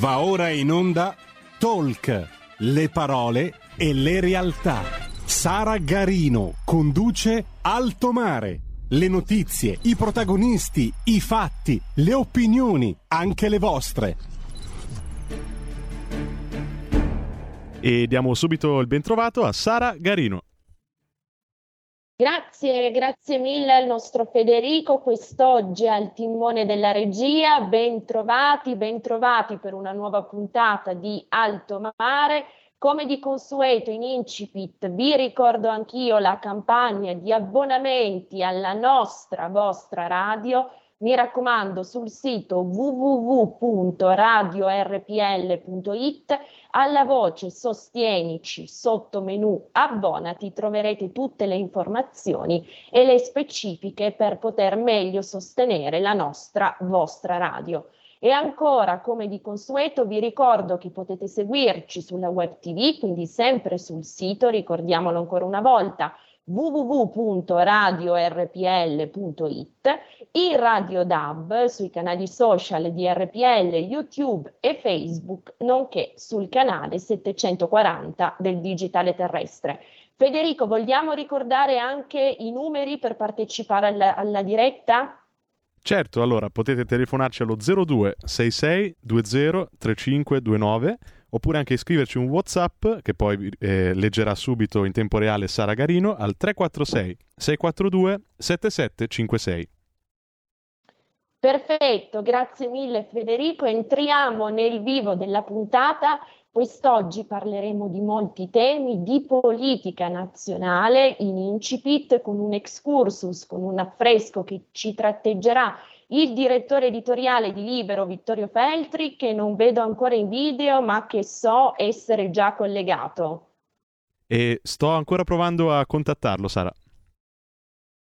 Va ora in onda Talk, le parole e le realtà. Sara Garino conduce Alto Mare. Le notizie, i protagonisti, i fatti, le opinioni, anche le vostre. E diamo subito il bentrovato a Sara Garino. Grazie mille al nostro Federico, quest'oggi al timone della regia. Ben trovati per una nuova puntata di Alto Mare. Come di consueto in incipit vi ricordo anch'io la campagna di abbonamenti alla nostra, vostra radio. Mi raccomando, sul sito www.radiorpl.it, alla voce Sostienici, sotto menu Abbonati, troverete tutte le informazioni e le specifiche per poter meglio sostenere la nostra, vostra radio. E ancora, come di consueto, vi ricordo che potete seguirci sulla web TV, quindi sempre sul sito, ricordiamolo ancora una volta, www.radiorpl.it, in Radio DAB, sui canali social di RPL, YouTube e Facebook, nonché sul canale 740 del Digitale Terrestre. Federico, vogliamo ricordare anche i numeri per partecipare alla diretta? Certo, allora potete telefonarci allo 02 66 20 35 29, oppure anche scriverci un WhatsApp che poi leggerà subito in tempo reale Sara Garino al 346 642 7756. Perfetto, grazie mille Federico. Entriamo nel vivo della puntata. Quest'oggi parleremo di molti temi, di politica nazionale in incipit, con un excursus, con un affresco che ci tratteggerà il direttore editoriale di Libero, Vittorio Feltri, che non vedo ancora in video ma che so essere già collegato. E sto ancora provando a contattarlo, Sara.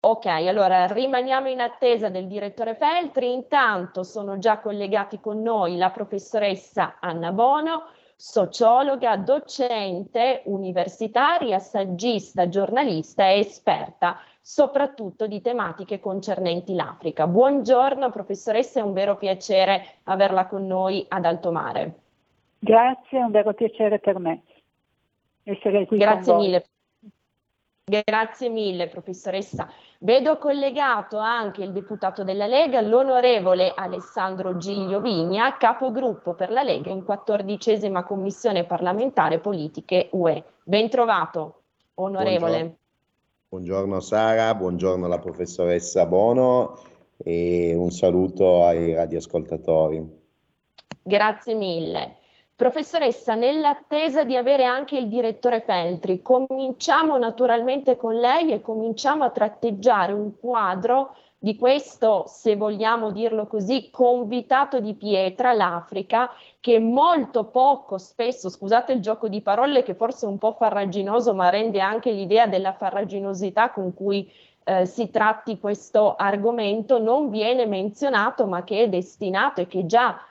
Ok, allora rimaniamo in attesa del direttore Feltri. Intanto sono già collegati con noi la professoressa Anna Bono, sociologa, docente universitaria, saggista, giornalista e esperta soprattutto di tematiche concernenti l'Africa. Buongiorno professoressa, è un vero piacere averla con noi ad Alto Mare. Grazie, è un vero piacere per me essere qui. Grazie con mille. Voi. Grazie mille professoressa. Vedo collegato anche il deputato della Lega, l'onorevole Alessandro Giglio Vigna, capogruppo per la Lega in 14ª Commissione parlamentare politiche UE. Bentrovato, onorevole. Buongiorno Sara, buongiorno alla professoressa Bono e un saluto ai radioascoltatori. Grazie mille. Professoressa, nell'attesa di avere anche il direttore Feltri, cominciamo naturalmente con lei e cominciamo a tratteggiare un quadro di questo, se vogliamo dirlo così, convitato di pietra, l'Africa, che molto poco, spesso, scusate il gioco di parole che forse è un po' farraginoso, ma rende anche l'idea della farraginosità con cui si tratti questo argomento, non viene menzionato, ma che è destinato e che già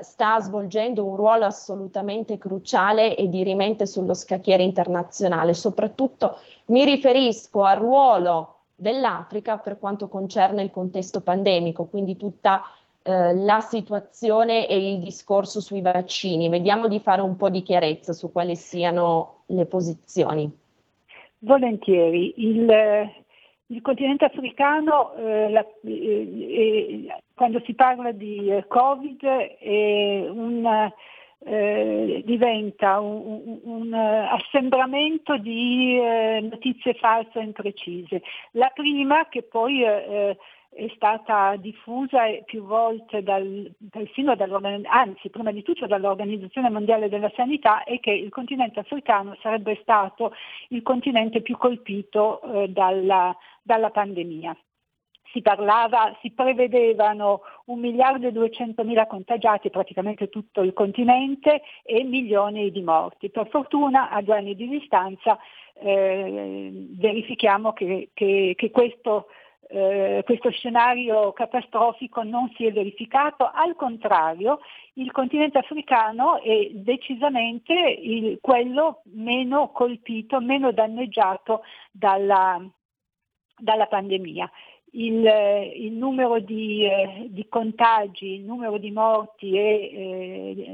sta svolgendo un ruolo assolutamente cruciale e dirimente sullo scacchiere internazionale. Soprattutto mi riferisco al ruolo dell'Africa per quanto concerne il contesto pandemico, quindi tutta la situazione e il discorso sui vaccini. Vediamo di fare un po' di chiarezza su quali siano le posizioni. Volentieri. Il continente africano, quando si parla di Covid, diventa un assembramento di notizie false e imprecise. La prima, che poi è stata diffusa più volte prima di tutto dall'Organizzazione Mondiale della Sanità, è che il continente africano sarebbe stato il continente più colpito dalla pandemia. Si prevedevano 1.200.000 contagiati, praticamente tutto il continente, e milioni di morti. Per fortuna, a 2 anni di distanza, verifichiamo che questo scenario catastrofico non si è verificato. Al contrario, il continente africano è decisamente quello meno colpito, meno danneggiato dalla pandemia. il numero di contagi, il numero di morti è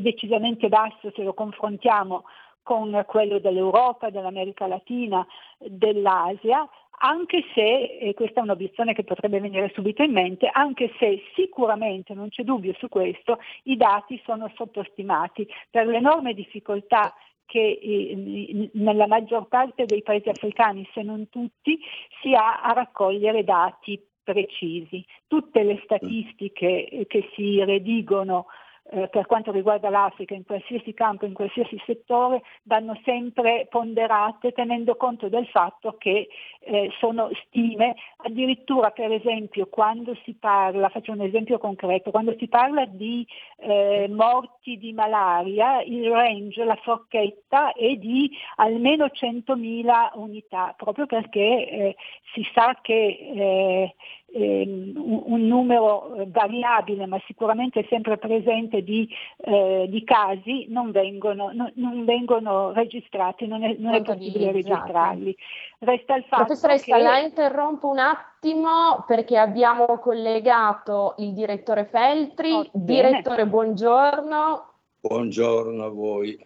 decisamente basso se lo confrontiamo con quello dell'Europa, dell'America Latina, dell'Asia, anche se, e questa è un'obiezione che potrebbe venire subito in mente, anche se sicuramente, non c'è dubbio su questo, i dati sono sottostimati per l'enorme difficoltà che nella maggior parte dei paesi africani, se non tutti, si ha a raccogliere dati precisi. Tutte le statistiche che si redigono per quanto riguarda l'Africa, in qualsiasi campo, in qualsiasi settore, vanno sempre ponderate tenendo conto del fatto che sono stime. Addirittura, per esempio, quando si parla, faccio un esempio concreto, quando si parla di morti di malaria, il range, la forchetta è di almeno 100.000 unità, proprio perché si sa che un numero variabile ma sicuramente sempre presente di casi non vengono registrati, non è possibile registrarli. Resta il fatto, professoressa, che... la interrompo un attimo perché abbiamo collegato il direttore Feltri. Direttore, buongiorno. Buongiorno a voi.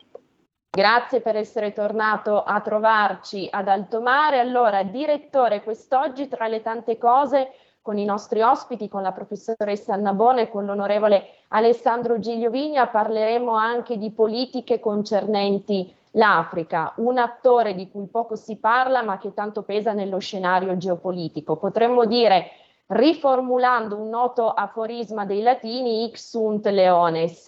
Grazie per essere tornato a trovarci ad Altomare. Allora, direttore, quest'oggi tra le tante cose con i nostri ospiti, con la professoressa Anna Bono e con l'onorevole Alessandro Giglio Vigna, parleremo anche di politiche concernenti l'Africa, un attore di cui poco si parla ma che tanto pesa nello scenario geopolitico. Potremmo dire, riformulando un noto aforisma dei latini, hic sunt leones.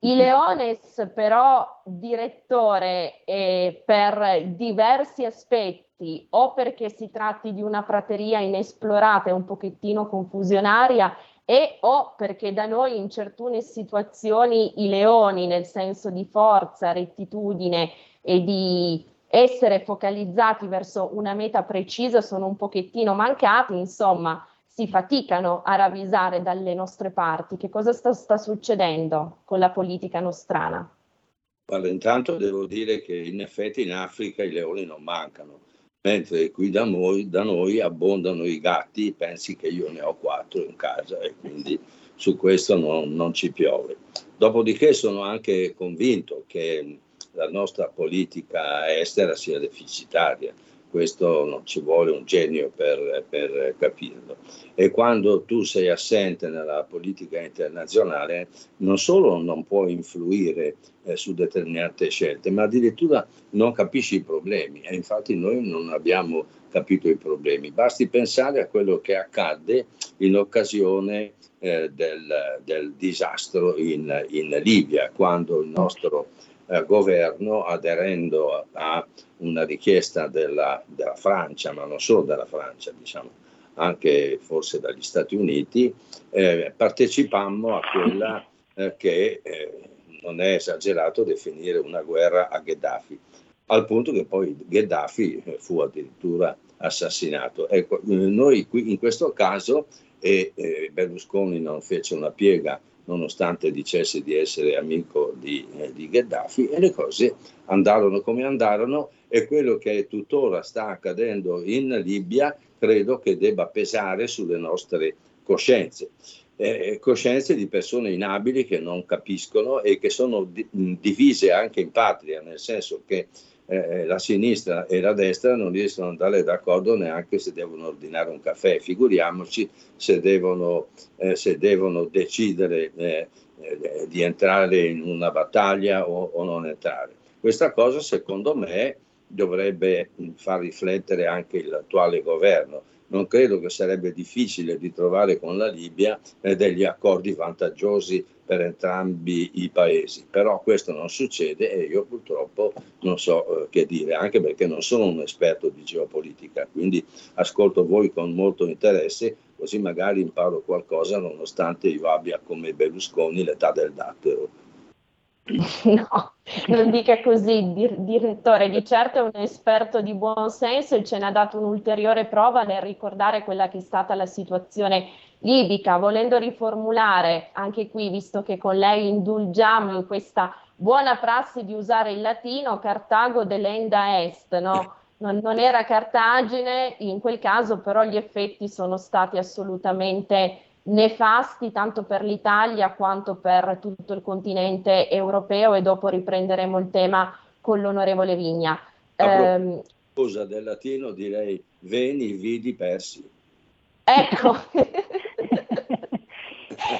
I leones però, direttore, per diversi aspetti, o perché si tratti di una prateria inesplorata e un pochettino confusionaria, e o perché da noi in certe situazioni i leoni, nel senso di forza, rettitudine e di essere focalizzati verso una meta precisa, sono un pochettino mancati, insomma, si faticano a ravvisare dalle nostre parti. Che cosa sta succedendo con la politica nostrana? Guarda, intanto devo dire che in effetti in Africa i leoni non mancano, mentre qui da noi abbondano i gatti. Pensi che io ne ho 4 in casa e quindi su questo non ci piove. Dopodiché sono anche convinto che la nostra politica estera sia deficitaria. Questo non ci vuole un genio per capirlo. E quando tu sei assente nella politica internazionale, non solo non puoi influire su determinate scelte, ma addirittura non capisci i problemi. E infatti noi non abbiamo capito i problemi. Basti pensare a quello che accadde in occasione del disastro in Libia, quando il nostro governo, aderendo a una richiesta della Francia, ma non solo della Francia, diciamo anche forse dagli Stati Uniti, partecipammo a quella che non è esagerato definire una guerra a Gheddafi, al punto che poi Gheddafi fu addirittura assassinato. Ecco, noi qui in questo caso, Berlusconi non fece una piega nonostante dicesse di essere amico di Gheddafi, e le cose andarono come andarono, e quello che tuttora sta accadendo in Libia credo che debba pesare sulle nostre coscienze, coscienze di persone inabili che non capiscono e che sono divise anche in patria, nel senso che la sinistra e la destra non riescono ad andare d'accordo neanche se devono ordinare un caffè, figuriamoci se devono decidere di entrare in una battaglia o non entrare. Questa cosa, secondo me, dovrebbe far riflettere anche l'attuale governo. Non credo che sarebbe difficile di trovare con la Libia degli accordi vantaggiosi per entrambi i paesi, però questo non succede e io purtroppo non so che dire, anche perché non sono un esperto di geopolitica, quindi ascolto voi con molto interesse, così magari imparo qualcosa nonostante io abbia, come Berlusconi, l'età del dattero. No, non dica così, direttore, di certo è un esperto di buon senso e ce n'ha dato un'ulteriore prova nel ricordare quella che è stata la situazione libica. Volendo riformulare anche qui, visto che con lei indulgiamo in questa buona prassi di usare il latino, Cartago delenda est, no? non era Cartagine, in quel caso però gli effetti sono stati assolutamente nefasti tanto per l'Italia quanto per tutto il continente europeo, e dopo riprenderemo il tema con l'onorevole Vigna. A proposito del latino direi veni, vidi, persi. Ecco,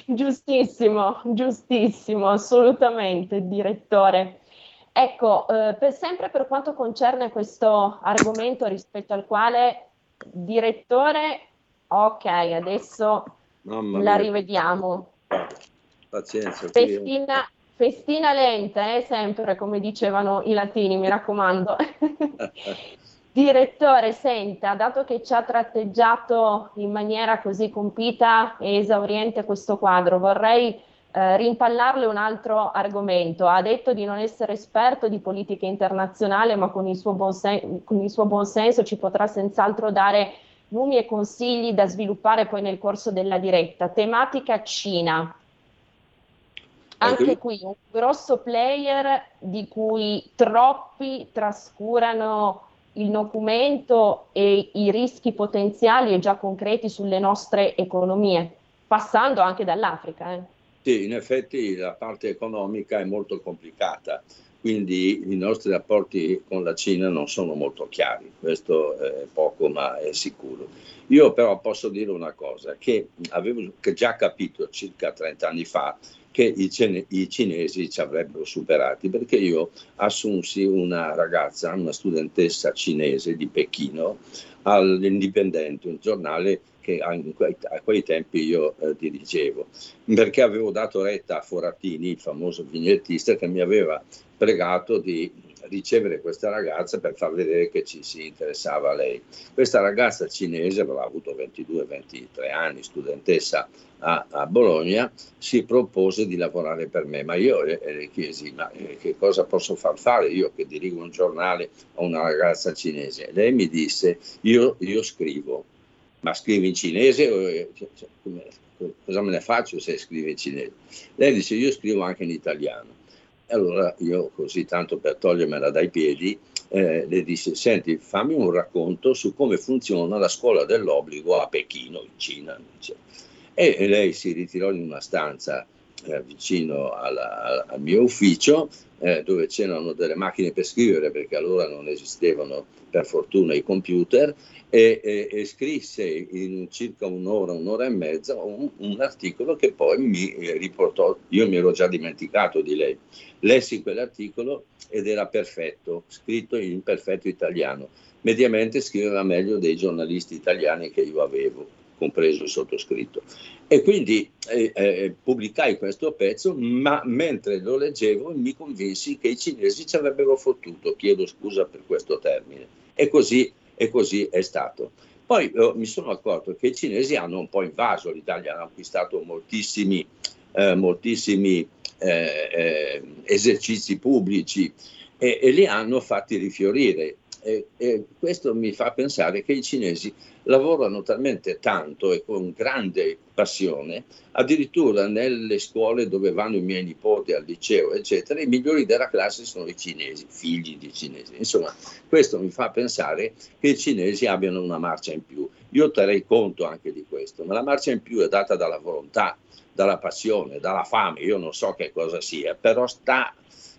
giustissimo, assolutamente, direttore. Ecco, sempre per quanto concerne questo argomento rispetto al quale, direttore, ok, adesso la rivediamo. Pazienza. Festina lenta, sempre, come dicevano i latini, mi raccomando. Direttore, senta, dato che ci ha tratteggiato in maniera così compita e esauriente questo quadro, vorrei rimpallarle un altro argomento. Ha detto di non essere esperto di politica internazionale, ma con il suo buon senso ci potrà senz'altro dare nomi e consigli da sviluppare poi nel corso della diretta. Tematica Cina. Anche qui un grosso player di cui troppi trascurano il documento e i rischi potenziali e già concreti sulle nostre economie, passando anche dall'Africa. Sì, in effetti la parte economica è molto complicata, quindi i nostri rapporti con la Cina non sono molto chiari, questo è poco ma è sicuro. Io però posso dire una cosa, che avevo già capito circa 30 anni fa, che i cinesi ci avrebbero superati, perché io assunsi una ragazza, una studentessa cinese di Pechino, all'Indipendente, un giornale che a quei tempi io dirigevo, perché avevo dato retta a Forattini, il famoso vignettista, che mi aveva pregato di ricevere questa ragazza per far vedere che ci si interessava a lei. Questa ragazza cinese aveva avuto 22-23 anni, studentessa a Bologna, si propose di lavorare per me, ma io le chiesi: ma che cosa posso far fare io che dirigo un giornale a una ragazza cinese? Lei mi disse: io scrivo. Ma scrivi in cinese? Cosa me ne faccio se scrivi in cinese? Lei dice: io scrivo anche in italiano. Allora io, così tanto per togliermela dai piedi, le dissi: senti, fammi un racconto su come funziona la scuola dell'obbligo a Pechino, in Cina. E lei si ritirò in una stanza vicino al mio ufficio, dove c'erano delle macchine per scrivere, perché allora non esistevano per fortuna i computer, e scrisse in circa un'ora e mezza un articolo che poi mi riportò. Io mi ero già dimenticato di lei, lessi quell'articolo ed era perfetto, scritto in perfetto italiano. Mediamente scriveva meglio dei giornalisti italiani che io avevo, compreso il sottoscritto, e quindi pubblicai questo pezzo, ma mentre lo leggevo mi convinsi che i cinesi ci avrebbero fottuto, chiedo scusa per questo termine, e così è stato. Poi mi sono accorto che i cinesi hanno un po' invaso l'Italia, hanno acquistato moltissimi esercizi pubblici e li hanno fatti rifiorire. E questo mi fa pensare che i cinesi lavorano talmente tanto e con grande passione, addirittura nelle scuole dove vanno i miei nipoti al liceo, eccetera, i migliori della classe sono i cinesi, figli di cinesi. Insomma, questo mi fa pensare che i cinesi abbiano una marcia in più. Io terrei conto anche di questo, ma la marcia in più è data dalla volontà, dalla passione, dalla fame, io non so che cosa sia, però sta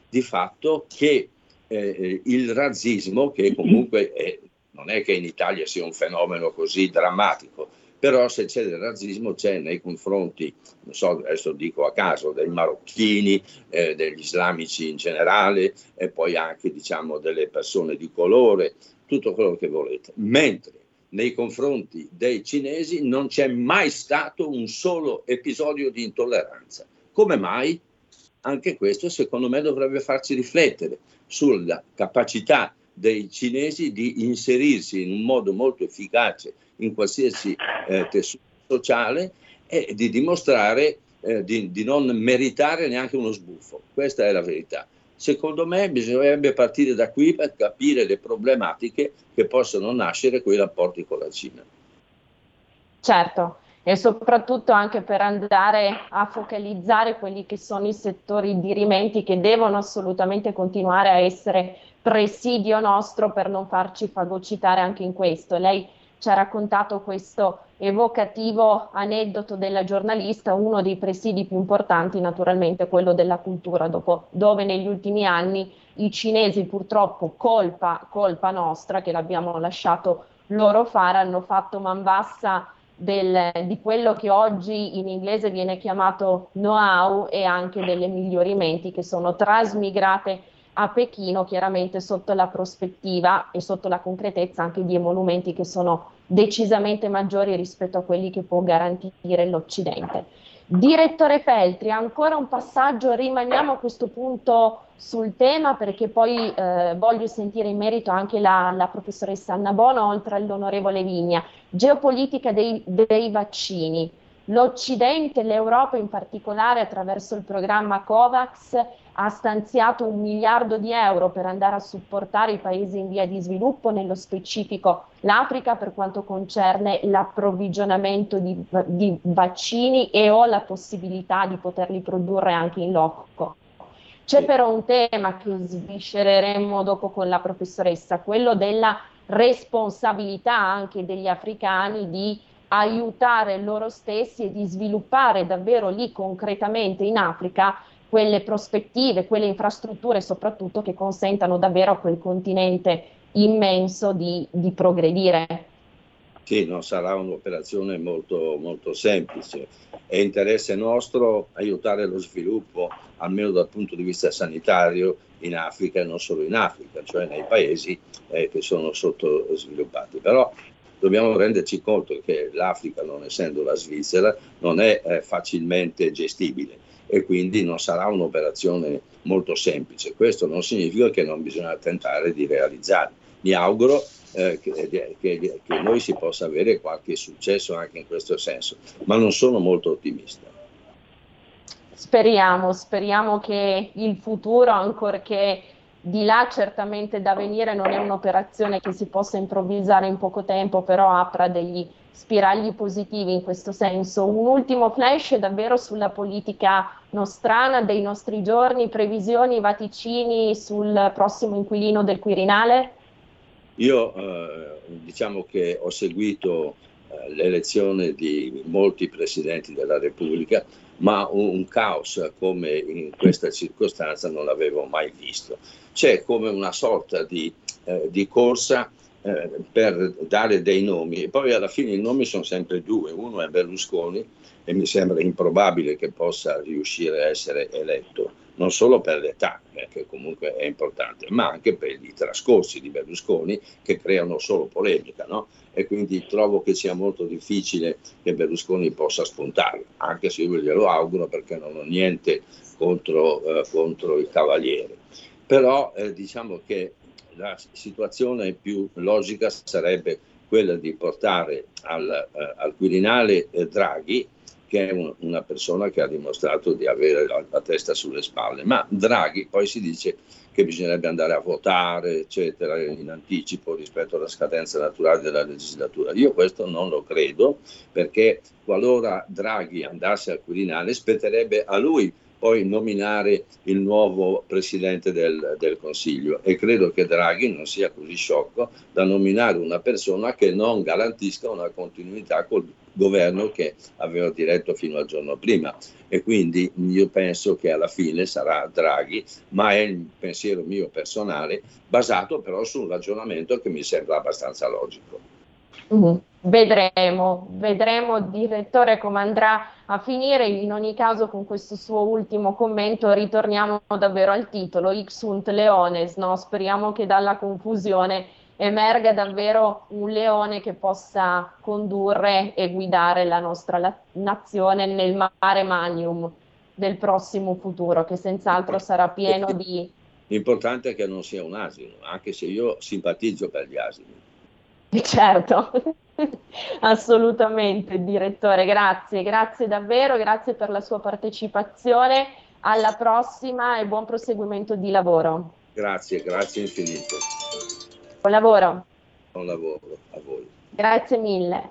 di fatto che il razzismo, che comunque non è che in Italia sia un fenomeno così drammatico, però se c'è del razzismo c'è nei confronti, non so, adesso dico a caso, dei marocchini, degli islamici in generale, e poi anche, diciamo, delle persone di colore, tutto quello che volete, mentre nei confronti dei cinesi non c'è mai stato un solo episodio di intolleranza. Come mai? Anche questo secondo me dovrebbe farci riflettere sulla capacità dei cinesi di inserirsi in un modo molto efficace in qualsiasi tessuto sociale e di dimostrare di non meritare neanche uno sbuffo. Questa è la verità. Secondo me bisognerebbe partire da qui per capire le problematiche che possono nascere con i rapporti con la Cina. Certo. E soprattutto anche per andare a focalizzare quelli che sono i settori dirimenti che devono assolutamente continuare a essere presidio nostro per non farci fagocitare anche in questo. Lei ci ha raccontato questo evocativo aneddoto della giornalista, uno dei presidi più importanti naturalmente quello della cultura, dove negli ultimi anni i cinesi, purtroppo colpa nostra che l'abbiamo lasciato loro fare, hanno fatto man bassa di quello che oggi in inglese viene chiamato know-how e anche delle miglioramenti che sono trasmigrate a Pechino, chiaramente sotto la prospettiva e sotto la concretezza anche di emolumenti che sono decisamente maggiori rispetto a quelli che può garantire l'Occidente. Direttore Feltri, ancora un passaggio, rimaniamo a questo punto sul tema perché poi voglio sentire in merito anche la professoressa Anna Bono, oltre all'onorevole Vigna. Geopolitica dei vaccini. L'Occidente, l'Europa in particolare attraverso il programma COVAX ha stanziato 1 miliardo di euro per andare a supportare i paesi in via di sviluppo, nello specifico l'Africa per quanto concerne l'approvvigionamento di vaccini e o la possibilità di poterli produrre anche in loco. C'è però un tema che sviscereremo dopo con la professoressa, quello della responsabilità anche degli africani di aiutare loro stessi e di sviluppare davvero lì concretamente in Africa quelle prospettive, quelle infrastrutture soprattutto che consentano davvero a quel continente immenso di progredire. Sì, non sarà un'operazione molto, molto semplice. È interesse nostro aiutare lo sviluppo, almeno dal punto di vista sanitario, in Africa e non solo in Africa, cioè nei paesi che sono sottosviluppati. Però dobbiamo renderci conto che l'Africa, non essendo la Svizzera, non è facilmente gestibile e quindi non sarà un'operazione molto semplice. Questo non significa che non bisogna tentare di realizzarla. Mi auguro che noi si possa avere qualche successo anche in questo senso, ma non sono molto ottimista. Speriamo che il futuro, ancorché di là certamente da venire, non è un'operazione che si possa improvvisare in poco tempo, però apra degli spiragli positivi in questo senso. Un ultimo flash davvero sulla politica nostrana dei nostri giorni, previsioni, vaticini sul prossimo inquilino del Quirinale? Io diciamo che ho seguito l'elezione di molti presidenti della Repubblica, ma un caos come in questa circostanza non l'avevo mai visto. C'è come una sorta di corsa per dare dei nomi e poi alla fine i nomi sono sempre due, uno è Berlusconi e mi sembra improbabile che possa riuscire a essere eletto, non solo per l'età, che comunque è importante, ma anche per i trascorsi di Berlusconi che creano solo polemica, no? E quindi trovo che sia molto difficile che Berlusconi possa spuntare, anche se io glielo auguro perché non ho niente contro il Cavaliere. Però diciamo che la situazione più logica sarebbe quella di portare al Quirinale Draghi, che è una persona che ha dimostrato di avere la testa sulle spalle, ma Draghi poi si dice che bisognerebbe andare a votare, eccetera, in anticipo rispetto alla scadenza naturale della legislatura. Io questo non lo credo, perché qualora Draghi andasse al Quirinale spetterebbe a lui poi nominare il nuovo presidente del Consiglio e credo che Draghi non sia così sciocco da nominare una persona che non garantisca una continuità col governo che aveva diretto fino al giorno prima e quindi io penso che alla fine sarà Draghi, ma è il pensiero mio personale basato però su un ragionamento che mi sembra abbastanza logico. Vedremo direttore come andrà a finire. In ogni caso con questo suo ultimo commento ritorniamo davvero al titolo Ixunt Leones, no? Speriamo che dalla confusione emerga davvero un leone che possa condurre e guidare la nostra nazione nel mare magnum del prossimo futuro che senz'altro sarà pieno di... L'importante è che non sia un asino, anche se io simpatizzo per gli asini. Certo, assolutamente direttore, grazie davvero, grazie per la sua partecipazione, alla prossima e buon proseguimento di lavoro. Grazie infinito. Buon lavoro. Buon lavoro a voi. Grazie mille.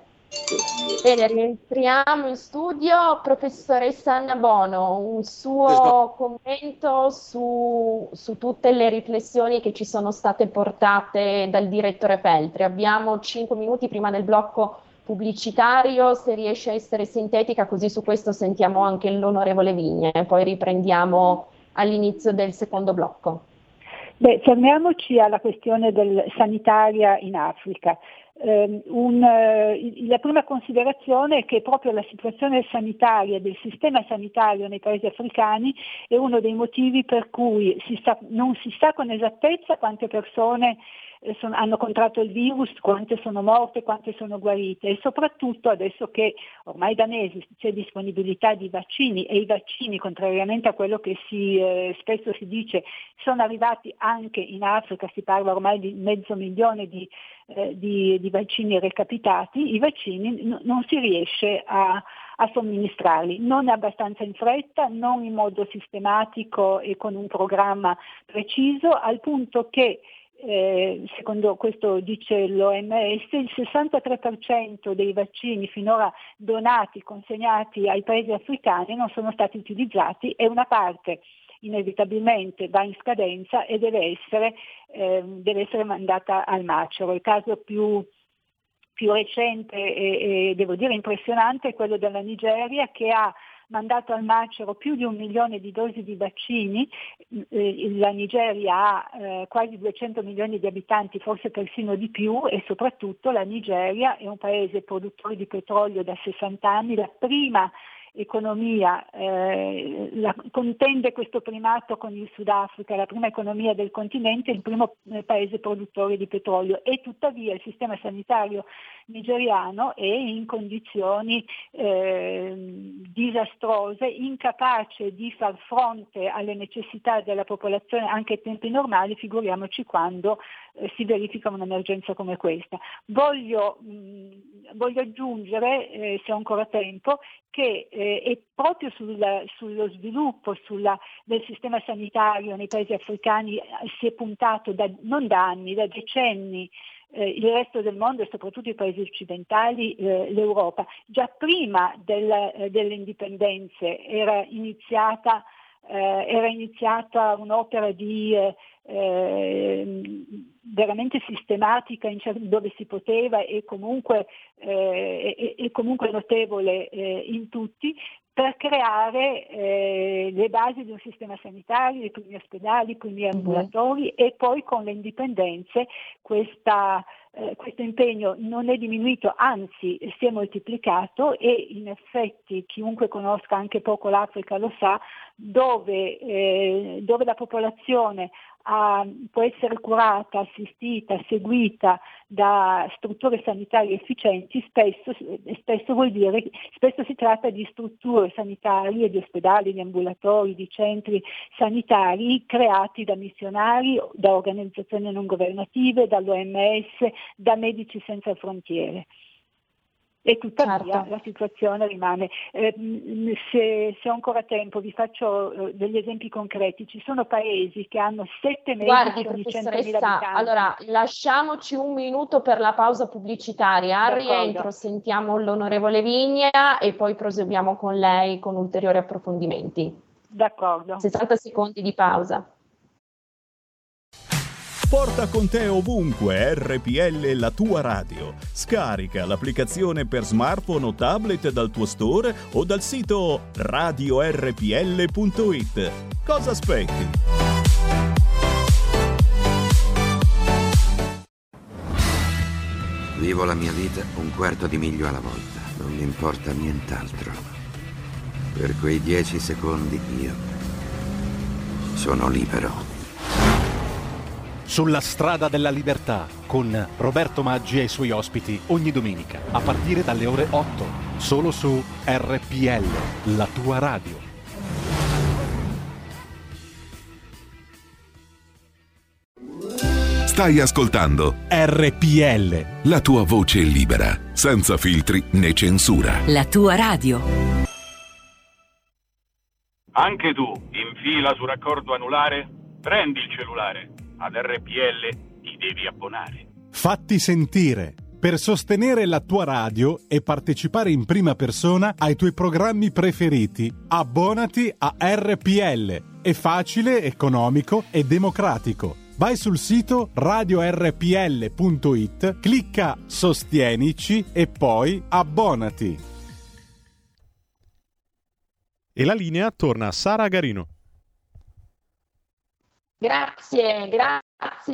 Bene, rientriamo in studio. Professoressa Anna Bono, un suo commento su tutte le riflessioni che ci sono state portate dal direttore Feltri. Abbiamo 5 minuti prima del blocco pubblicitario, se riesce a essere sintetica, così su questo sentiamo anche l'onorevole Vigna e poi riprendiamo all'inizio del secondo blocco. Beh, fermiamoci alla questione sanitaria in Africa. La prima considerazione è che proprio la situazione sanitaria, del sistema sanitario nei paesi africani è uno dei motivi per cui non si sa con esattezza quante persone hanno contratto il virus, quante sono morte, quante sono guarite, e soprattutto adesso che ormai da mesi c'è disponibilità di vaccini, e i vaccini, contrariamente a quello che spesso si dice, sono arrivati anche in Africa. Si parla ormai di 500.000 di vaccini recapitati. I vaccini non si riesce a somministrarli, non abbastanza in fretta, non in modo sistematico e con un programma preciso, al punto che secondo questo dice l'OMS, il 63% dei vaccini finora donati, consegnati ai paesi africani non sono stati utilizzati, e una parte inevitabilmente va in scadenza e deve essere mandata al macero. Il caso più recente e devo dire impressionante è quello della Nigeria, che ha mandato al macero più di 1 milione di dosi di vaccini. La Nigeria ha quasi 200 milioni di abitanti, forse persino di più, e soprattutto la Nigeria è un paese produttore di petrolio da 60 anni, la prima economia, contende questo primato con il Sudafrica, la prima economia del continente, il primo paese produttore di petrolio, e tuttavia il sistema sanitario nigeriano è in condizioni disastrose, incapace di far fronte alle necessità della popolazione anche ai tempi normali, figuriamoci quando si verifica un'emergenza come questa. Voglio aggiungere, se ho ancora tempo, che è proprio sullo sviluppo del sistema sanitario nei paesi africani si è puntato non da anni, da decenni. Il resto del mondo e soprattutto i paesi occidentali, l'Europa, già prima delle indipendenze era iniziata un'opera di veramente sistematica dove si poteva, e comunque notevole in tutti, per creare le basi di un sistema sanitario, i primi ospedali, i primi ambulatori, e poi con le indipendenze questo impegno non è diminuito, anzi si è moltiplicato, e in effetti chiunque conosca anche poco l'Africa lo sa, dove la popolazione può essere curata, assistita, seguita da strutture sanitarie efficienti, spesso si tratta di strutture sanitarie, di ospedali, di ambulatori, di centri sanitari creati da missionari, da organizzazioni non governative, dall'OMS, da Medici Senza Frontiere. E tuttavia La situazione rimane. Se ho ancora tempo vi faccio degli esempi concreti. Ci sono paesi che hanno 7 mesi ogni 100.000 abitanti. Allora, lasciamoci 1 minuto per la pausa pubblicitaria. Al rientro sentiamo l'onorevole Vigna e poi proseguiamo con lei con ulteriori approfondimenti. D'accordo. 60 secondi di pausa. Porta con te ovunque RPL, la tua radio. Scarica l'applicazione per smartphone o tablet dal tuo store o dal sito radiorpl.it. Cosa aspetti? Vivo la mia vita 1/4 di miglio alla volta, non mi importa nient'altro. Per quei 10 secondi io sono libero. Sulla strada della libertà con Roberto Maggi e i suoi ospiti ogni domenica a partire dalle ore 8 solo su RPL, la tua radio. Stai ascoltando RPL, la tua voce libera, senza filtri né censura. La tua radio. Anche tu in fila su raccordo anulare? Prendi il cellulare. Ad RPL ti devi abbonare. Fatti sentire. per sostenere la tua radio e partecipare in prima persona ai tuoi programmi preferiti. Abbonati a RPL. È facile, economico e democratico. Vai sul sito radiorpl.it, clicca Sostienici e poi abbonati. E la linea torna a Sara Garino. Grazie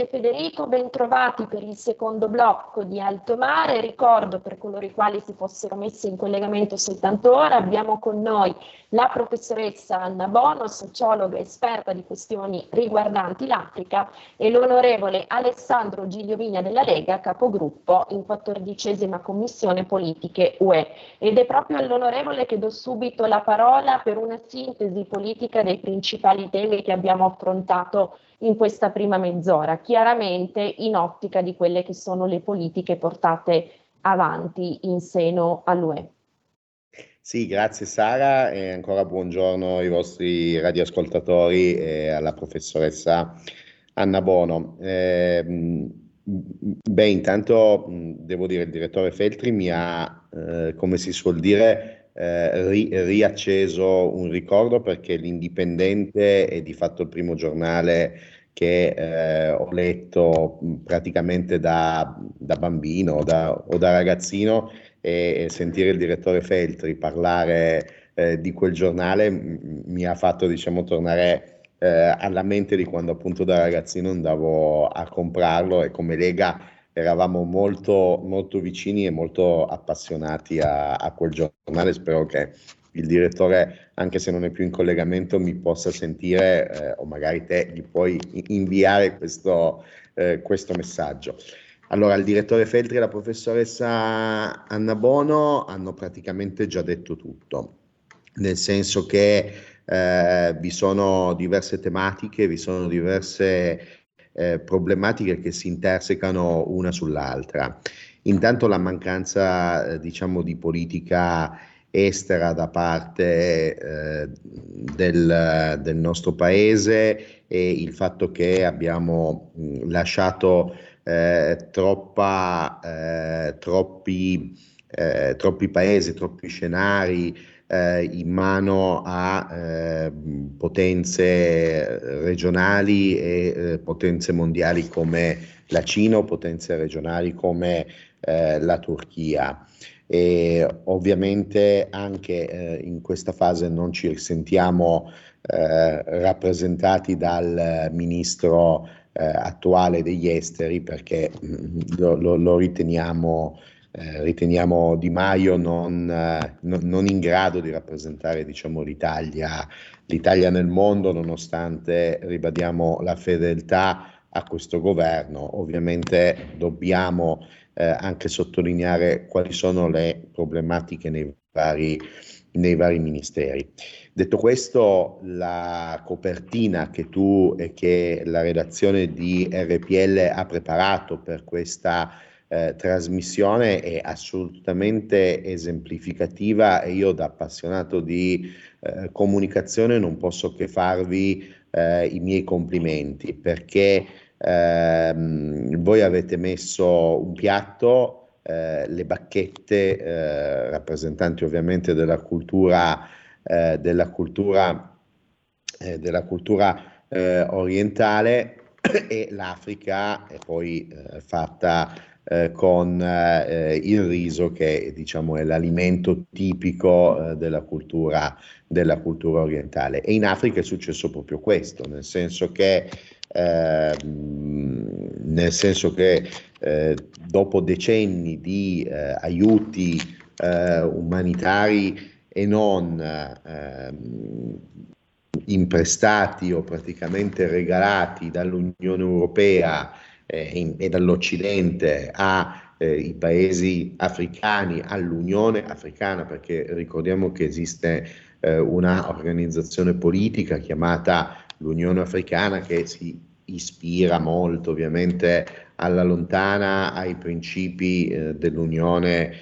Federico, bentrovati per il secondo blocco di Alto Mare. Ricordo per coloro i quali si fossero messi in collegamento soltanto ora, abbiamo con noi la professoressa Anna Bono, sociologa esperta di questioni riguardanti l'Africa, e l'onorevole Alessandro Giglio Vigna della Lega, capogruppo in 14ª Commissione Politiche UE. Ed è proprio all'onorevole che do subito la parola per una sintesi politica dei principali temi che abbiamo affrontato in questa prima mezz'ora, chiaramente in ottica di quelle che sono le politiche portate avanti in seno all'UE. Sì, grazie Sara e ancora buongiorno ai vostri radioascoltatori e alla professoressa Anna Bono. Intanto devo dire, il direttore Feltri mi ha, come si suol dire, riacceso un ricordo, perché L'Indipendente è di fatto il primo giornale che ho letto praticamente da bambino o da ragazzino, e sentire il direttore Feltri parlare di quel giornale mi ha fatto, diciamo, tornare alla mente di quando appunto da ragazzino andavo a comprarlo, e come Lega eravamo molto, molto vicini e molto appassionati a quel giornale. Spero che il direttore, anche se non è più in collegamento, mi possa sentire, o magari te gli puoi inviare questo messaggio. Allora, il direttore Feltri e la professoressa Anna Bono hanno praticamente già detto tutto, nel senso che vi sono diverse tematiche, vi sono diverse problematiche che si intersecano una sull'altra. Intanto la mancanza diciamo di politica estera da parte del nostro paese, e il fatto che abbiamo lasciato troppi paesi, troppi scenari in mano a potenze regionali e potenze mondiali come la Cina, o potenze regionali come la Turchia. E ovviamente anche in questa fase non ci risentiamo rappresentati dal ministro attuale degli esteri, perché lo riteniamo. Riteniamo Di Maio non in grado di rappresentare, diciamo, l'Italia nel mondo, nonostante ribadiamo la fedeltà a questo governo. Ovviamente dobbiamo anche sottolineare quali sono le problematiche nei vari ministeri. Detto questo, la copertina che tu e che la redazione di RPL ha preparato per questa trasmissione è assolutamente esemplificativa, e io, da appassionato di comunicazione, non posso che farvi i miei complimenti, perché voi avete messo un piatto, le bacchette, rappresentanti ovviamente della cultura orientale, e l'Africa è poi fatta con il riso, che diciamo è l'alimento tipico della cultura orientale. E in Africa è successo proprio questo, nel senso che dopo decenni di aiuti umanitari e non imprestati o praticamente regalati dall'Unione Europea e dall'Occidente ai paesi africani, all'Unione Africana, perché ricordiamo che esiste una organizzazione politica chiamata l'Unione Africana, che si ispira molto ovviamente alla lontana ai principi dell'Unione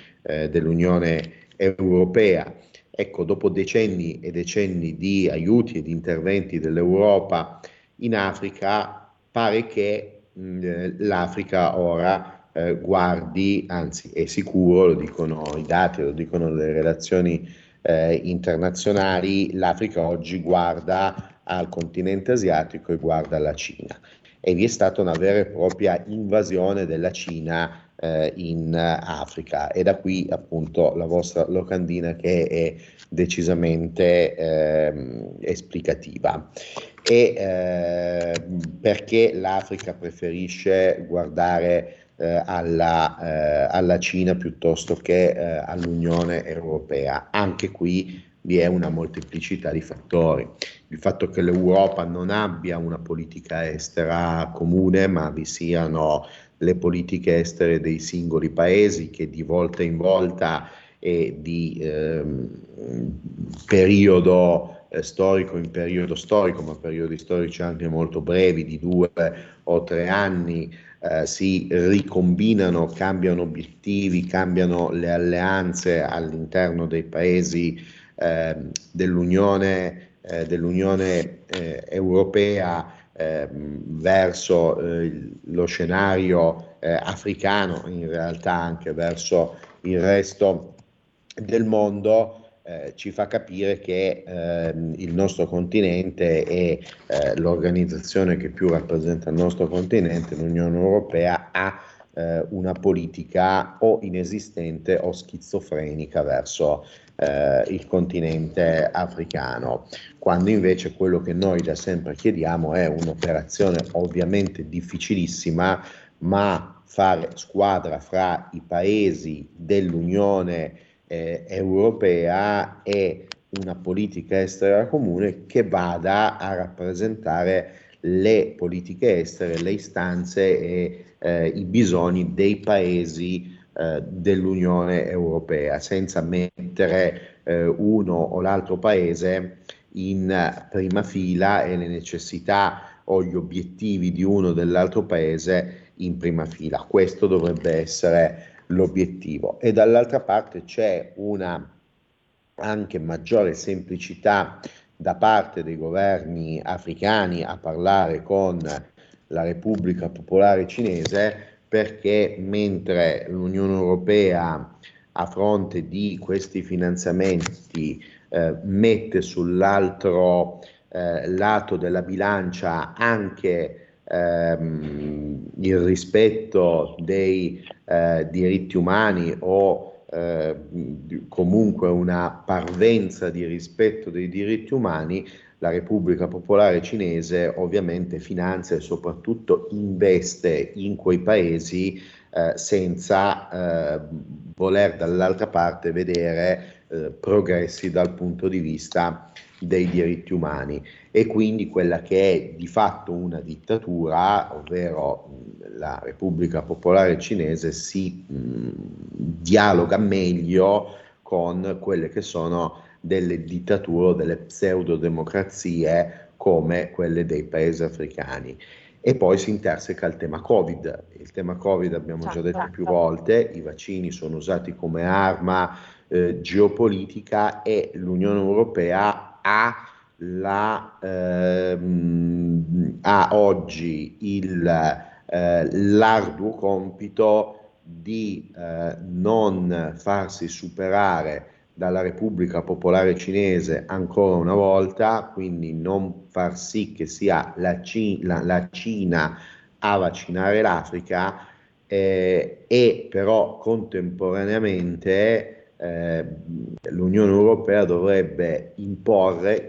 Europea. Ecco, dopo decenni e decenni di aiuti e di interventi dell'Europa in Africa, pare che l'Africa ora guardi, anzi è sicuro, lo dicono i dati, lo dicono le relazioni internazionali, l'Africa oggi guarda al continente asiatico e guarda alla Cina. E vi è stata una vera e propria invasione della Cina in Africa, e da qui appunto la vostra locandina che è decisamente esplicativa. E perché l'Africa preferisce guardare alla Cina piuttosto che all'Unione Europea? Anche qui vi è una molteplicità di fattori. Il fatto che l'Europa non abbia una politica estera comune, ma vi siano le politiche estere dei singoli paesi che di volta in volta e di periodo storico in periodo storico, ma periodi storici anche molto brevi, di 2 o 3 anni, si ricombinano, cambiano obiettivi, cambiano le alleanze all'interno dei paesi dell'Unione Europea verso lo scenario africano, in realtà anche verso il resto del mondo, ci fa capire che il nostro continente e l'organizzazione che più rappresenta il nostro continente, l'Unione Europea, ha una politica o inesistente o schizofrenica verso il continente africano, quando invece quello che noi da sempre chiediamo è un'operazione ovviamente difficilissima, ma fare squadra fra i paesi dell'Unione Europea e una politica estera comune che vada a rappresentare le politiche estere, le istanze e i bisogni dei paesi dell'Unione Europea, senza mettere uno o l'altro paese in prima fila e le necessità o gli obiettivi di uno o dell'altro paese in prima fila. Questo dovrebbe essere l'obiettivo. E dall'altra parte c'è una anche maggiore semplicità da parte dei governi africani a parlare con la Repubblica Popolare Cinese, perché mentre l'Unione Europea, a fronte di questi finanziamenti, mette sull'altro lato della bilancia anche il rispetto dei diritti umani o comunque una parvenza di rispetto dei diritti umani, la Repubblica Popolare Cinese ovviamente finanzia e soprattutto investe in quei paesi senza voler dall'altra parte vedere progressi dal punto di vista dei diritti umani. E quindi quella che è di fatto una dittatura, ovvero la Repubblica Popolare Cinese, si dialoga meglio con quelle che sono delle dittature o delle pseudodemocrazie come quelle dei paesi africani. E poi si interseca il tema Covid. Il tema Covid abbiamo già detto più volte, i vaccini sono usati come arma geopolitica e l'Unione Europea ha oggi l'arduo compito di non farsi superare dalla Repubblica Popolare Cinese ancora una volta, quindi non far sì che sia la Cina a vaccinare l'Africa, e però contemporaneamente l'Unione Europea dovrebbe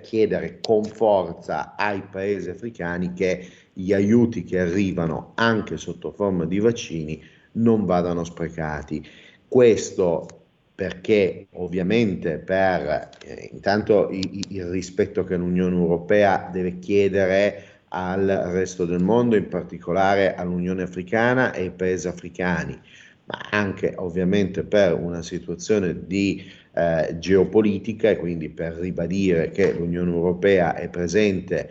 chiedere con forza ai paesi africani che gli aiuti che arrivano anche sotto forma di vaccini non vadano sprecati. Questo perché ovviamente intanto il rispetto che l'Unione Europea deve chiedere al resto del mondo, in particolare all'Unione Africana e ai paesi africani, ma anche ovviamente per una situazione di geopolitica, e quindi per ribadire che l'Unione Europea è presente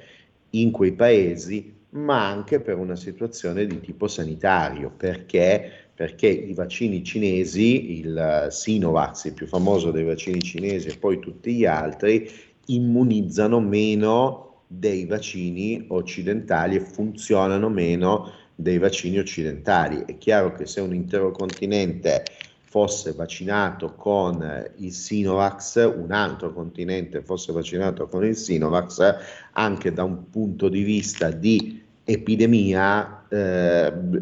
in quei paesi, ma anche per una situazione di tipo sanitario, perché i vaccini cinesi, il Sinovac, il più famoso dei vaccini cinesi, e poi tutti gli altri, immunizzano meno dei vaccini occidentali e funzionano meno dei vaccini occidentali. È chiaro che se un intero continente fosse vaccinato con il Sinovac, un altro continente fosse vaccinato con il Sinovac, anche da un punto di vista di epidemia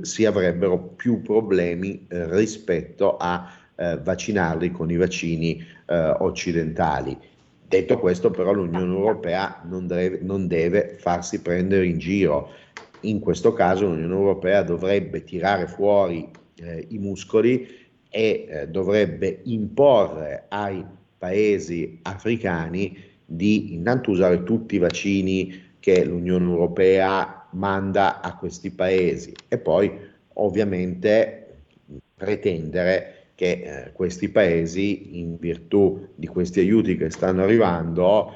si avrebbero più problemi rispetto a vaccinarli con i vaccini occidentali. Detto questo, però, l'Unione Europea non deve farsi prendere in giro. In questo caso l'Unione Europea dovrebbe tirare fuori i muscoli e dovrebbe imporre ai paesi africani di intanto usare tutti i vaccini che l'Unione Europea manda a questi paesi e poi ovviamente pretendere che questi paesi, in virtù di questi aiuti che stanno arrivando,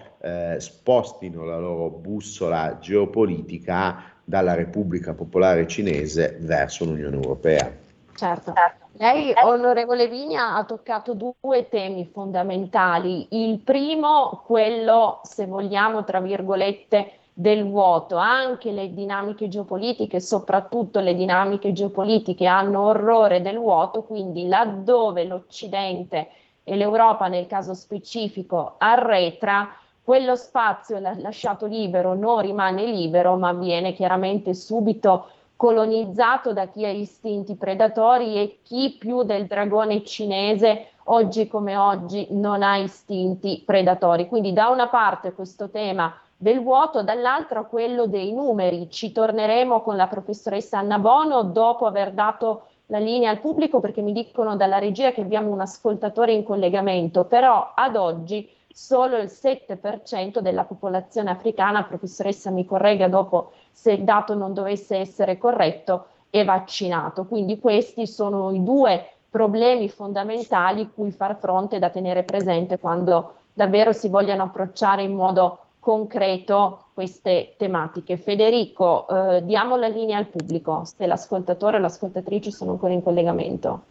spostino la loro bussola geopolitica dalla Repubblica Popolare Cinese verso l'Unione Europea. Certo. Lei, onorevole Vigna, ha toccato due temi fondamentali. Il primo, quello, se vogliamo, tra virgolette, del vuoto. Anche le dinamiche geopolitiche, soprattutto le dinamiche geopolitiche, hanno orrore del vuoto, quindi laddove l'Occidente e l'Europa nel caso specifico arretra, quello spazio lasciato libero non rimane libero, ma viene chiaramente subito colonizzato da chi ha istinti predatori e chi, più del dragone cinese, oggi come oggi non ha istinti predatori. Quindi da una parte questo tema del vuoto, dall'altra quello dei numeri. Ci torneremo con la professoressa Anna Bono dopo aver dato la linea al pubblico, perché mi dicono dalla regia che abbiamo un ascoltatore in collegamento, però ad oggi solo il 7% della popolazione africana, professoressa mi corregga dopo se il dato non dovesse essere corretto, è vaccinato. Quindi questi sono i due problemi fondamentali cui far fronte, da tenere presente quando davvero si vogliano approcciare in modo concreto queste tematiche. Federico, diamo la linea al pubblico, se l'ascoltatore o l'ascoltatrice sono ancora in collegamento.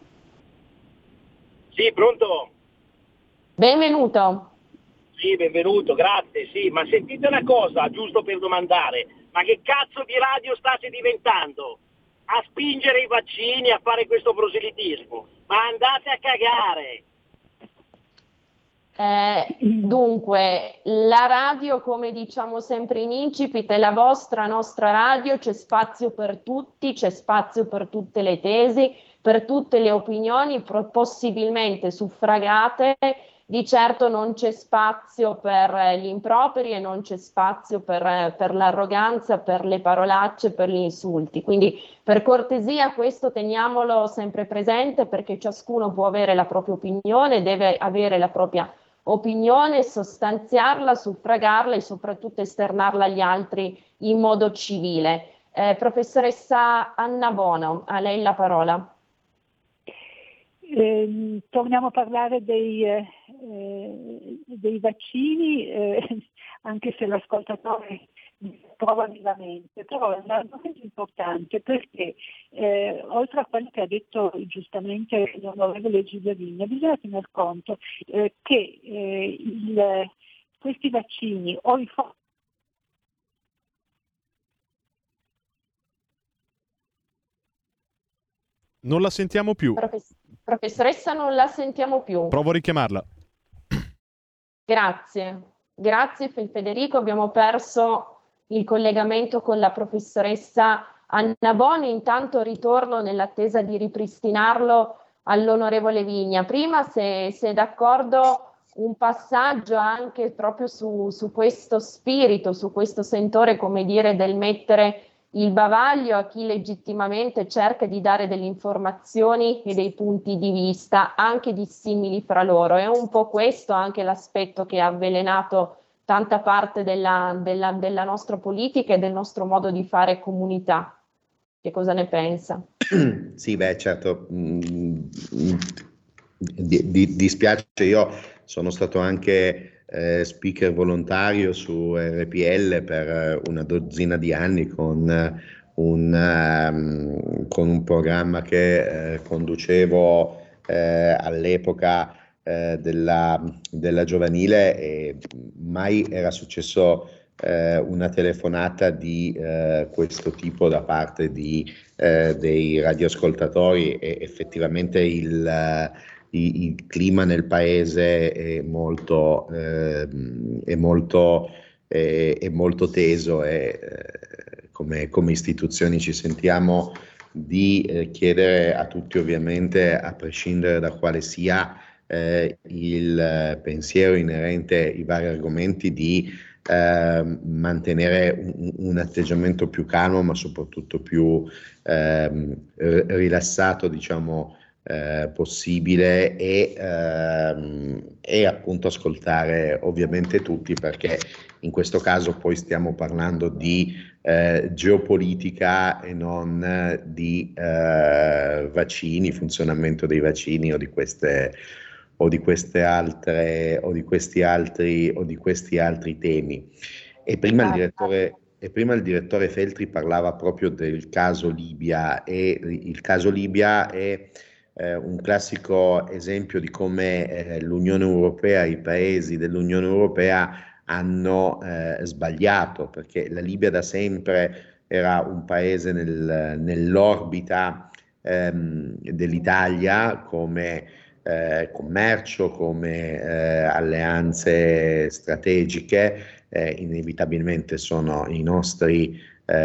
Sì, pronto? Benvenuto. Sì, benvenuto, grazie, sì, ma sentite una cosa, giusto per domandare, ma che cazzo di radio state diventando? A spingere i vaccini, a fare questo proselitismo? Ma andate a cagare! Dunque, la radio, come diciamo sempre in incipit, è la vostra, nostra radio, c'è spazio per tutti, c'è spazio per tutte le tesi, per tutte le opinioni possibilmente suffragate. Di certo non c'è spazio per gli improperi e non c'è spazio per l'arroganza, per le parolacce, per gli insulti. Quindi, per cortesia, questo teniamolo sempre presente, perché ciascuno può avere la propria opinione, deve avere la propria opinione, sostanziarla, suffragarla e soprattutto esternarla agli altri in modo civile. Professoressa Anna Bono, a lei la parola. Torniamo a parlare dei vaccini, anche se l'ascoltatore prova vivamente, però è un argomento importante, perché oltre a quello che ha detto giustamente l'onorevole Giglio Vigna, bisogna tener conto che questi vaccini o i fondi non la sentiamo più. Professoressa, non la sentiamo più. Provo a richiamarla. Grazie Federico, abbiamo perso il collegamento con la professoressa Anna Boni. Intanto ritorno, nell'attesa di ripristinarlo, all'onorevole Vigna. Prima, se è d'accordo, un passaggio anche proprio su questo spirito, su questo sentore, come dire, del mettere il bavaglio a chi legittimamente cerca di dare delle informazioni e dei punti di vista anche dissimili fra loro. È un po' questo anche l'aspetto che ha avvelenato tanta parte della nostra politica e del nostro modo di fare comunità. Che cosa ne pensa? Sì, beh, certo, dispiace, io sono stato anche speaker volontario su RPL per una dozzina di anni con un programma che conducevo all'epoca della giovanile, e mai era successo una telefonata di questo tipo da parte di, dei radioascoltatori, e effettivamente il clima nel paese è molto teso, e come istituzioni ci sentiamo di chiedere a tutti, ovviamente a prescindere da quale sia il pensiero inerente ai vari argomenti, di mantenere un atteggiamento più calmo, ma soprattutto più rilassato, diciamo, possibile, e appunto ascoltare ovviamente tutti, perché in questo caso poi stiamo parlando di geopolitica e non di vaccini, funzionamento dei vaccini o di questi altri temi. E prima il direttore Feltri parlava proprio del caso Libia, e il caso Libia è un classico esempio di come l'Unione Europea, i paesi dell'Unione Europea hanno sbagliato, perché la Libia da sempre era un paese nell'orbita dell'Italia, come commercio, come alleanze strategiche, inevitabilmente sono i nostri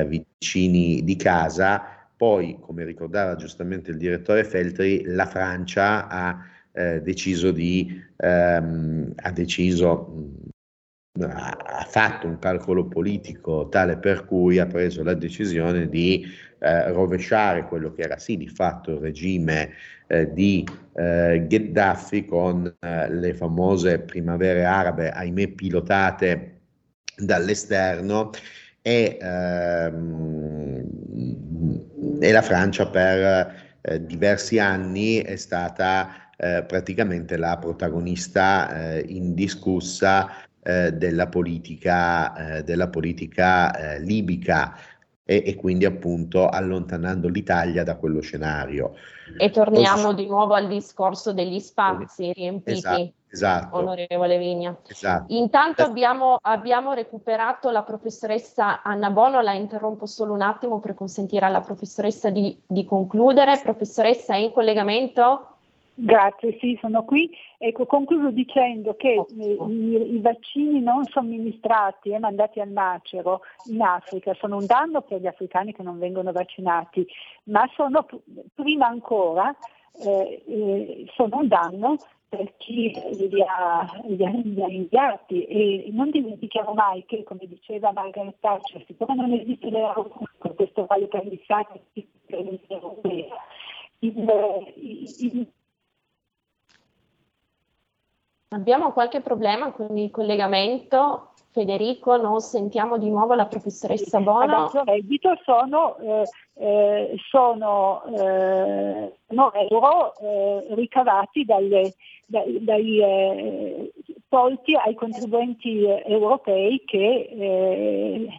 vicini di casa. Poi, come ricordava giustamente il direttore Feltri, la Francia ha fatto un calcolo politico tale per cui ha preso la decisione di rovesciare quello che era sì di fatto il regime di Gheddafi, con le famose primavere arabe, ahimè pilotate dall'esterno, e la Francia per diversi anni è stata praticamente la protagonista indiscussa della politica libica, e quindi appunto allontanando l'Italia da quello scenario. E torniamo di nuovo al discorso degli spazi riempiti. Esatto. Onorevole Vigna. Esatto. Intanto abbiamo recuperato la professoressa Anna Bono, la interrompo solo un attimo per consentire alla professoressa di concludere. Professoressa, è in collegamento? Grazie, sì, sono qui. Ecco, concludo dicendo che i vaccini non somministrati e mandati al macero in Africa sono un danno per gli africani che non vengono vaccinati, ma sono prima ancora sono un danno per chi li ha inviati. E non dimentichiamo mai che, come diceva Margaret Thatcher, siccome non esiste l'euro, questo vale per gli Stati Uniti e per l'Unione Europea. Abbiamo qualche problema con il collegamento, Federico, non sentiamo di nuovo la professoressa Bono. A basso reddito sono euro ricavati dai tolti ai contribuenti europei che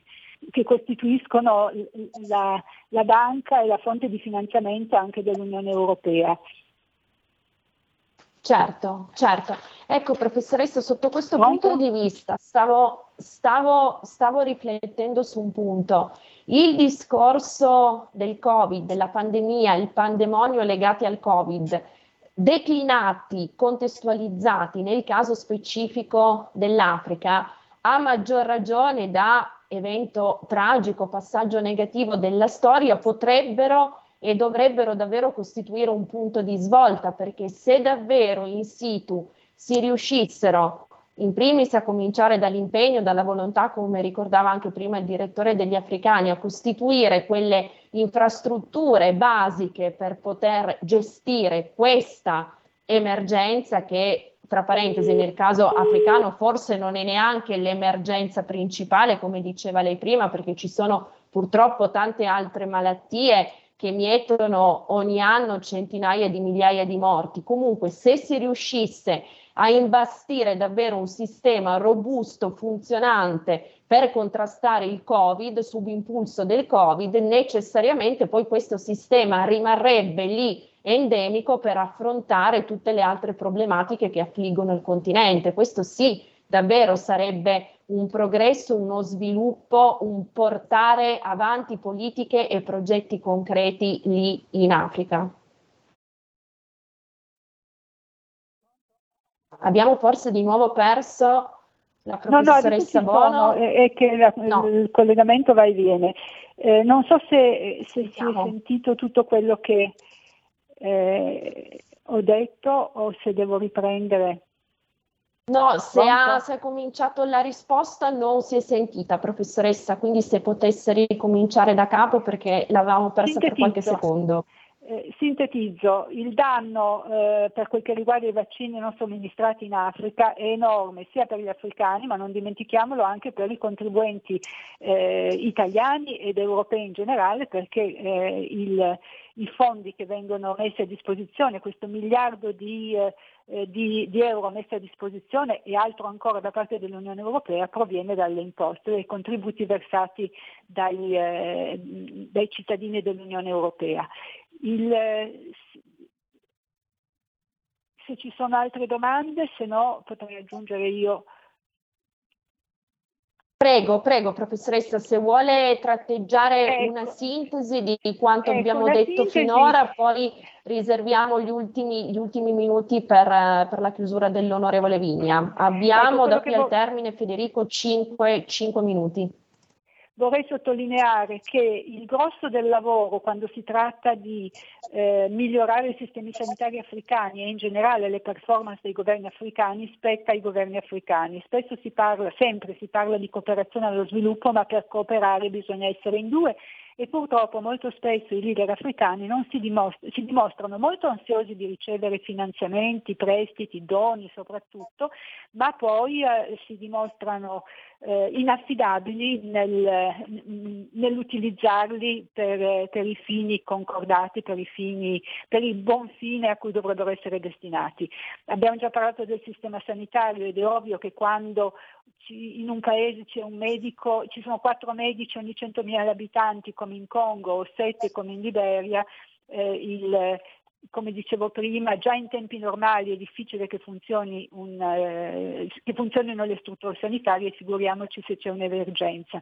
costituiscono la banca e la fonte di finanziamento anche dell'Unione Europea. Certo. Ecco, professoressa, sotto questo punto di vista stavo riflettendo su un punto. Il discorso del Covid, della pandemia, il pandemonio legati al Covid, declinati, contestualizzati nel caso specifico dell'Africa, a maggior ragione da evento tragico, passaggio negativo della storia, potrebbero e dovrebbero davvero costituire un punto di svolta, perché se davvero in situ si riuscissero, in primis a cominciare dall'impegno, dalla volontà, come ricordava anche prima il direttore degli africani, a costituire quelle infrastrutture basiche per poter gestire questa emergenza, che tra parentesi nel caso africano forse non è neanche l'emergenza principale, come diceva lei prima, perché ci sono purtroppo tante altre malattie che mietono ogni anno centinaia di migliaia di morti. Comunque, se si riuscisse a imbastire davvero un sistema robusto, funzionante per contrastare il Covid, subimpulso del Covid, necessariamente poi questo sistema rimarrebbe lì endemico per affrontare tutte le altre problematiche che affliggono il continente. Questo sì davvero sarebbe un progresso, uno sviluppo, un portare avanti politiche e progetti concreti lì in Africa. Abbiamo forse di nuovo perso la professoressa Bono. È che il collegamento va e viene. Non so se si è sentito tutto quello che ho detto o se devo riprendere. No, se è cominciato la risposta non si è sentita, professoressa, quindi se potesse ricominciare da capo perché l'avevamo persa per qualche secondo. Sintetizzo, il danno per quel che riguarda i vaccini non somministrati in Africa è enorme sia per gli africani, ma non dimentichiamolo anche per i contribuenti italiani ed europei in generale, perché i fondi che vengono messi a disposizione, questo miliardo di euro messi a disposizione e altro ancora da parte dell'Unione Europea, proviene dalle imposte, dai contributi versati dai cittadini dell'Unione Europea. Se ci sono altre domande, se no potrei aggiungere io. Prego, professoressa, se vuole tratteggiare una sintesi di quanto abbiamo detto finora, poi riserviamo gli ultimi minuti per la chiusura dell'onorevole Vigna. Abbiamo da qui al termine, Federico, 5 minuti. Vorrei sottolineare che il grosso del lavoro, quando si tratta di migliorare i sistemi sanitari africani e in generale le performance dei governi africani, spetta ai governi africani. Spesso si parla di cooperazione allo sviluppo, ma per cooperare bisogna essere in due. E purtroppo molto spesso i leader africani non si dimostrano molto ansiosi di ricevere finanziamenti, prestiti, doni soprattutto, ma poi si dimostrano inaffidabili nell'utilizzarli per i fini concordati, per il buon fine a cui dovrebbero essere destinati. Abbiamo già parlato del sistema sanitario ed è ovvio che quando in un paese c'è un medico, ci sono 4 medici ogni 100.000 abitanti come in Congo o 7 come in Liberia, come dicevo prima, già in tempi normali è difficile che funzionino le strutture sanitarie, figuriamoci se c'è un'emergenza.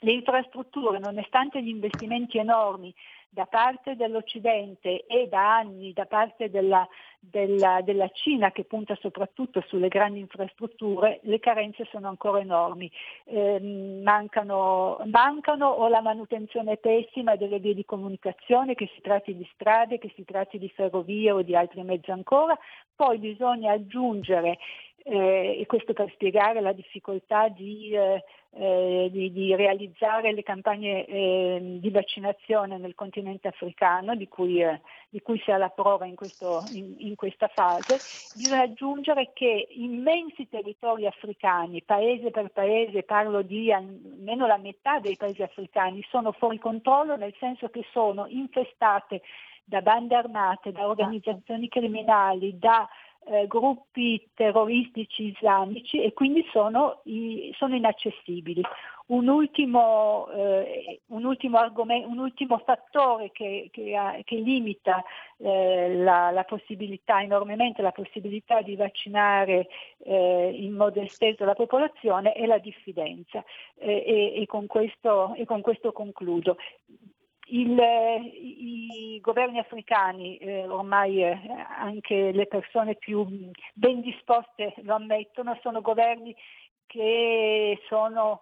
Le infrastrutture, nonostante gli investimenti enormi da parte dell'Occidente e da anni da parte della Cina, che punta soprattutto sulle grandi infrastrutture, le carenze sono ancora enormi. Mancano o la manutenzione è pessima delle vie di comunicazione, che si tratti di strade, che si tratti di ferrovie o di altri mezzi ancora. Poi bisogna aggiungere, e questo per spiegare la difficoltà di realizzare le campagne di vaccinazione nel continente africano, di cui si ha la prova in questa fase, bisogna aggiungere che immensi territori africani, paese per paese, parlo di almeno la metà dei paesi africani, sono fuori controllo, nel senso che sono infestate da bande armate, da organizzazioni criminali, da gruppi terroristici islamici, e quindi sono inaccessibili. Un ultimo fattore che limita enormemente la possibilità di vaccinare in modo esteso la popolazione è la diffidenza, e con questo concludo. I governi africani, ormai anche le persone più ben disposte lo ammettono, sono governi che sono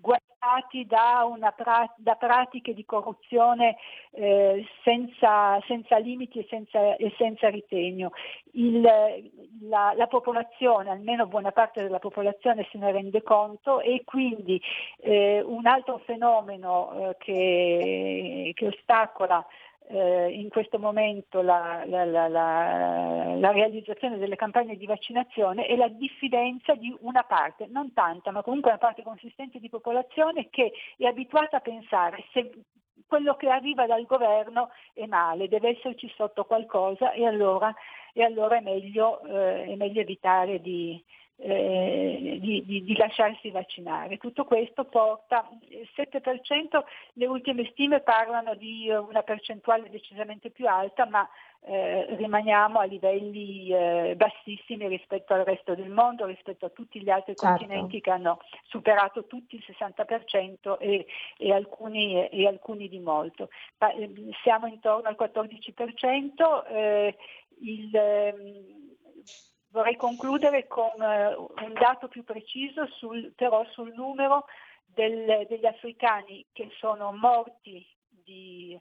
guardati da pratiche di corruzione senza limiti e senza ritegno. La popolazione, almeno buona parte della popolazione, se ne rende conto, e quindi un altro fenomeno che ostacola in questo momento la realizzazione delle campagne di vaccinazione è la diffidenza di una parte, non tanta, ma comunque una parte consistente di popolazione che è abituata a pensare se quello che arriva dal governo è male, deve esserci sotto qualcosa, e allora è meglio evitare di di lasciarsi vaccinare. Tutto questo porta il 7%, le ultime stime parlano di una percentuale decisamente più alta, ma rimaniamo a livelli bassissimi rispetto al resto del mondo, rispetto a tutti gli altri continenti che hanno superato tutti il 60% e alcuni di molto. Siamo intorno al 14%. Vorrei concludere con un dato più preciso sul numero degli africani che sono morti di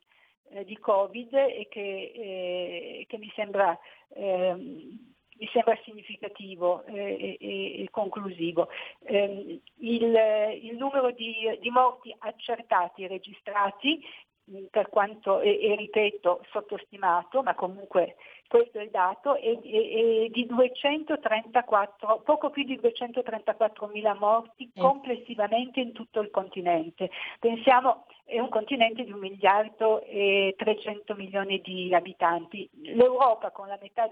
Covid e che mi sembra significativo e conclusivo. Il numero di morti accertati, registrati, per quanto, e ripeto, sottostimato, ma comunque questo è il dato, è di 234, poco più di 234.000 morti complessivamente in tutto il continente. Pensiamo, è un continente di 1.300.000.000 di abitanti. L'Europa, con la metà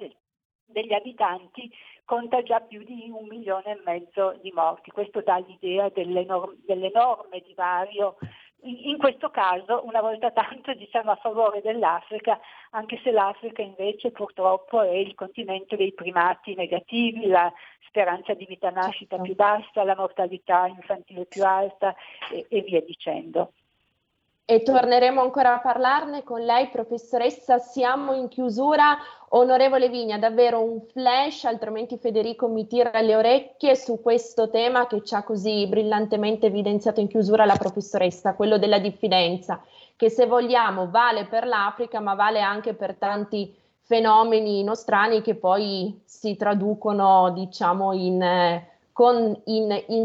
degli abitanti, conta già più di 1.500.000 di morti. Questo dà l'idea dell'enorme divario. In questo caso, una volta tanto, diciamo a favore dell'Africa, anche se l'Africa invece purtroppo è il continente dei primati negativi, la speranza di vita nascita più bassa, la mortalità infantile più alta e via dicendo. E torneremo ancora a parlarne con lei, professoressa. Siamo in chiusura. Onorevole Vigna, davvero un flash, altrimenti Federico mi tira le orecchie su questo tema che ci ha così brillantemente evidenziato in chiusura la professoressa, quello della diffidenza, che se vogliamo vale per l'Africa, ma vale anche per tanti fenomeni nostrani che poi si traducono, diciamo, in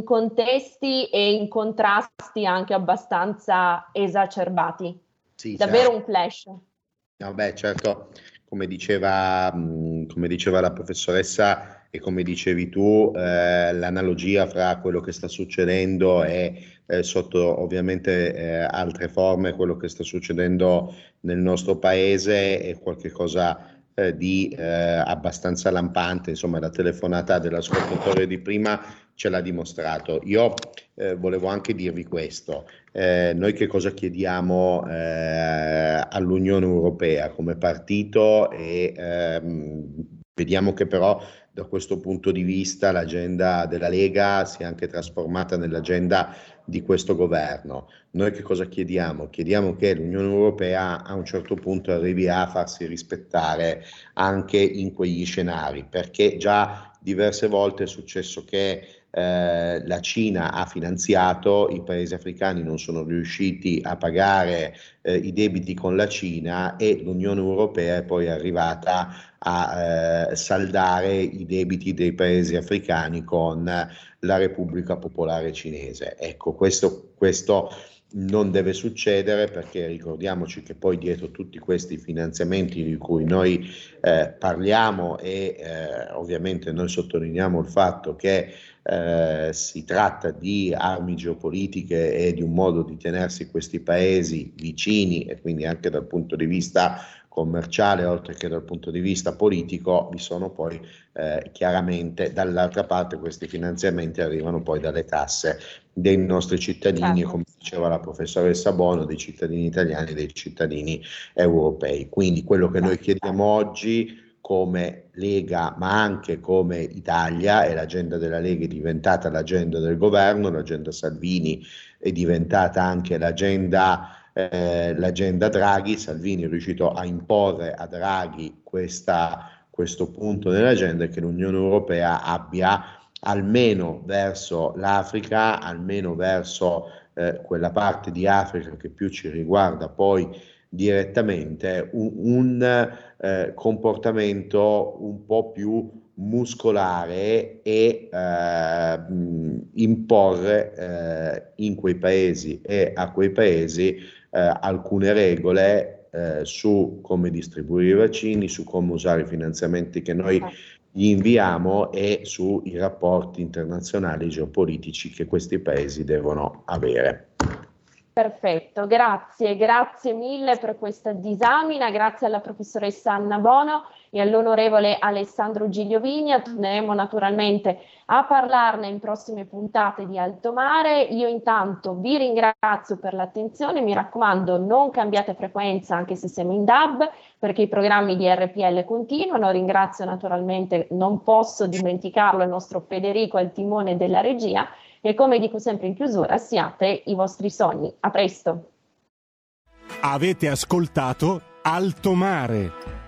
contesti e in contrasti anche abbastanza esacerbati. Sì, davvero certo. Un flash. Vabbè, certo, come diceva la professoressa e come dicevi tu, l'analogia fra quello che sta succedendo e sotto ovviamente altre forme, quello che sta succedendo nel nostro paese è qualcosa di abbastanza lampante, insomma la telefonata dell'ascoltatore di prima ce l'ha dimostrato. Io volevo anche dirvi questo, noi che cosa chiediamo all'Unione Europea come partito e vediamo che però da questo punto di vista l'agenda della Lega si è anche trasformata nell'agenda di questo governo. Noi che cosa chiediamo? Chiediamo che l'Unione Europea a un certo punto arrivi a farsi rispettare anche in quegli scenari, perché già diverse volte è successo che la Cina ha finanziato, i paesi africani non sono riusciti a pagare i debiti con la Cina e l'Unione Europea è poi arrivata a saldare i debiti dei paesi africani con la Repubblica Popolare Cinese. Ecco, questo non deve succedere, perché ricordiamoci che poi dietro tutti questi finanziamenti di cui noi parliamo e ovviamente noi sottolineiamo il fatto che si tratta di armi geopolitiche e di un modo di tenersi questi paesi vicini e quindi anche dal punto di vista commerciale oltre che dal punto di vista politico, vi sono poi chiaramente dall'altra parte questi finanziamenti arrivano poi dalle tasse dei nostri cittadini, certo. Come diceva la professoressa Bono, dei cittadini italiani e dei cittadini europei. Quindi quello che noi chiediamo oggi come Lega ma anche come Italia, e l'agenda della Lega è diventata l'agenda del governo, l'agenda Salvini è diventata anche l'agenda Draghi. Salvini è riuscito a imporre a Draghi questo punto nell'agenda, che l'Unione Europea abbia almeno verso l'Africa, almeno verso quella parte di Africa che più ci riguarda poi direttamente, un comportamento un po' più muscolare e imporre in quei paesi e a quei paesi alcune regole su come distribuire i vaccini, su come usare i finanziamenti che noi gli inviamo e sui rapporti internazionali geopolitici che questi paesi devono avere. Perfetto, grazie, grazie mille per questa disamina, grazie alla professoressa Anna Bono e all'onorevole Alessandro Giglio Vigna. Torneremo naturalmente a parlarne in prossime puntate di Alto Mare. Io intanto vi ringrazio per l'attenzione, mi raccomando non cambiate frequenza anche se siamo in DAB perché i programmi di RPL continuano. Ringrazio naturalmente, non posso dimenticarlo, il nostro Federico al timone della regia. E come dico sempre in chiusura, siate i vostri sogni. A presto. Avete ascoltato Alto Mare.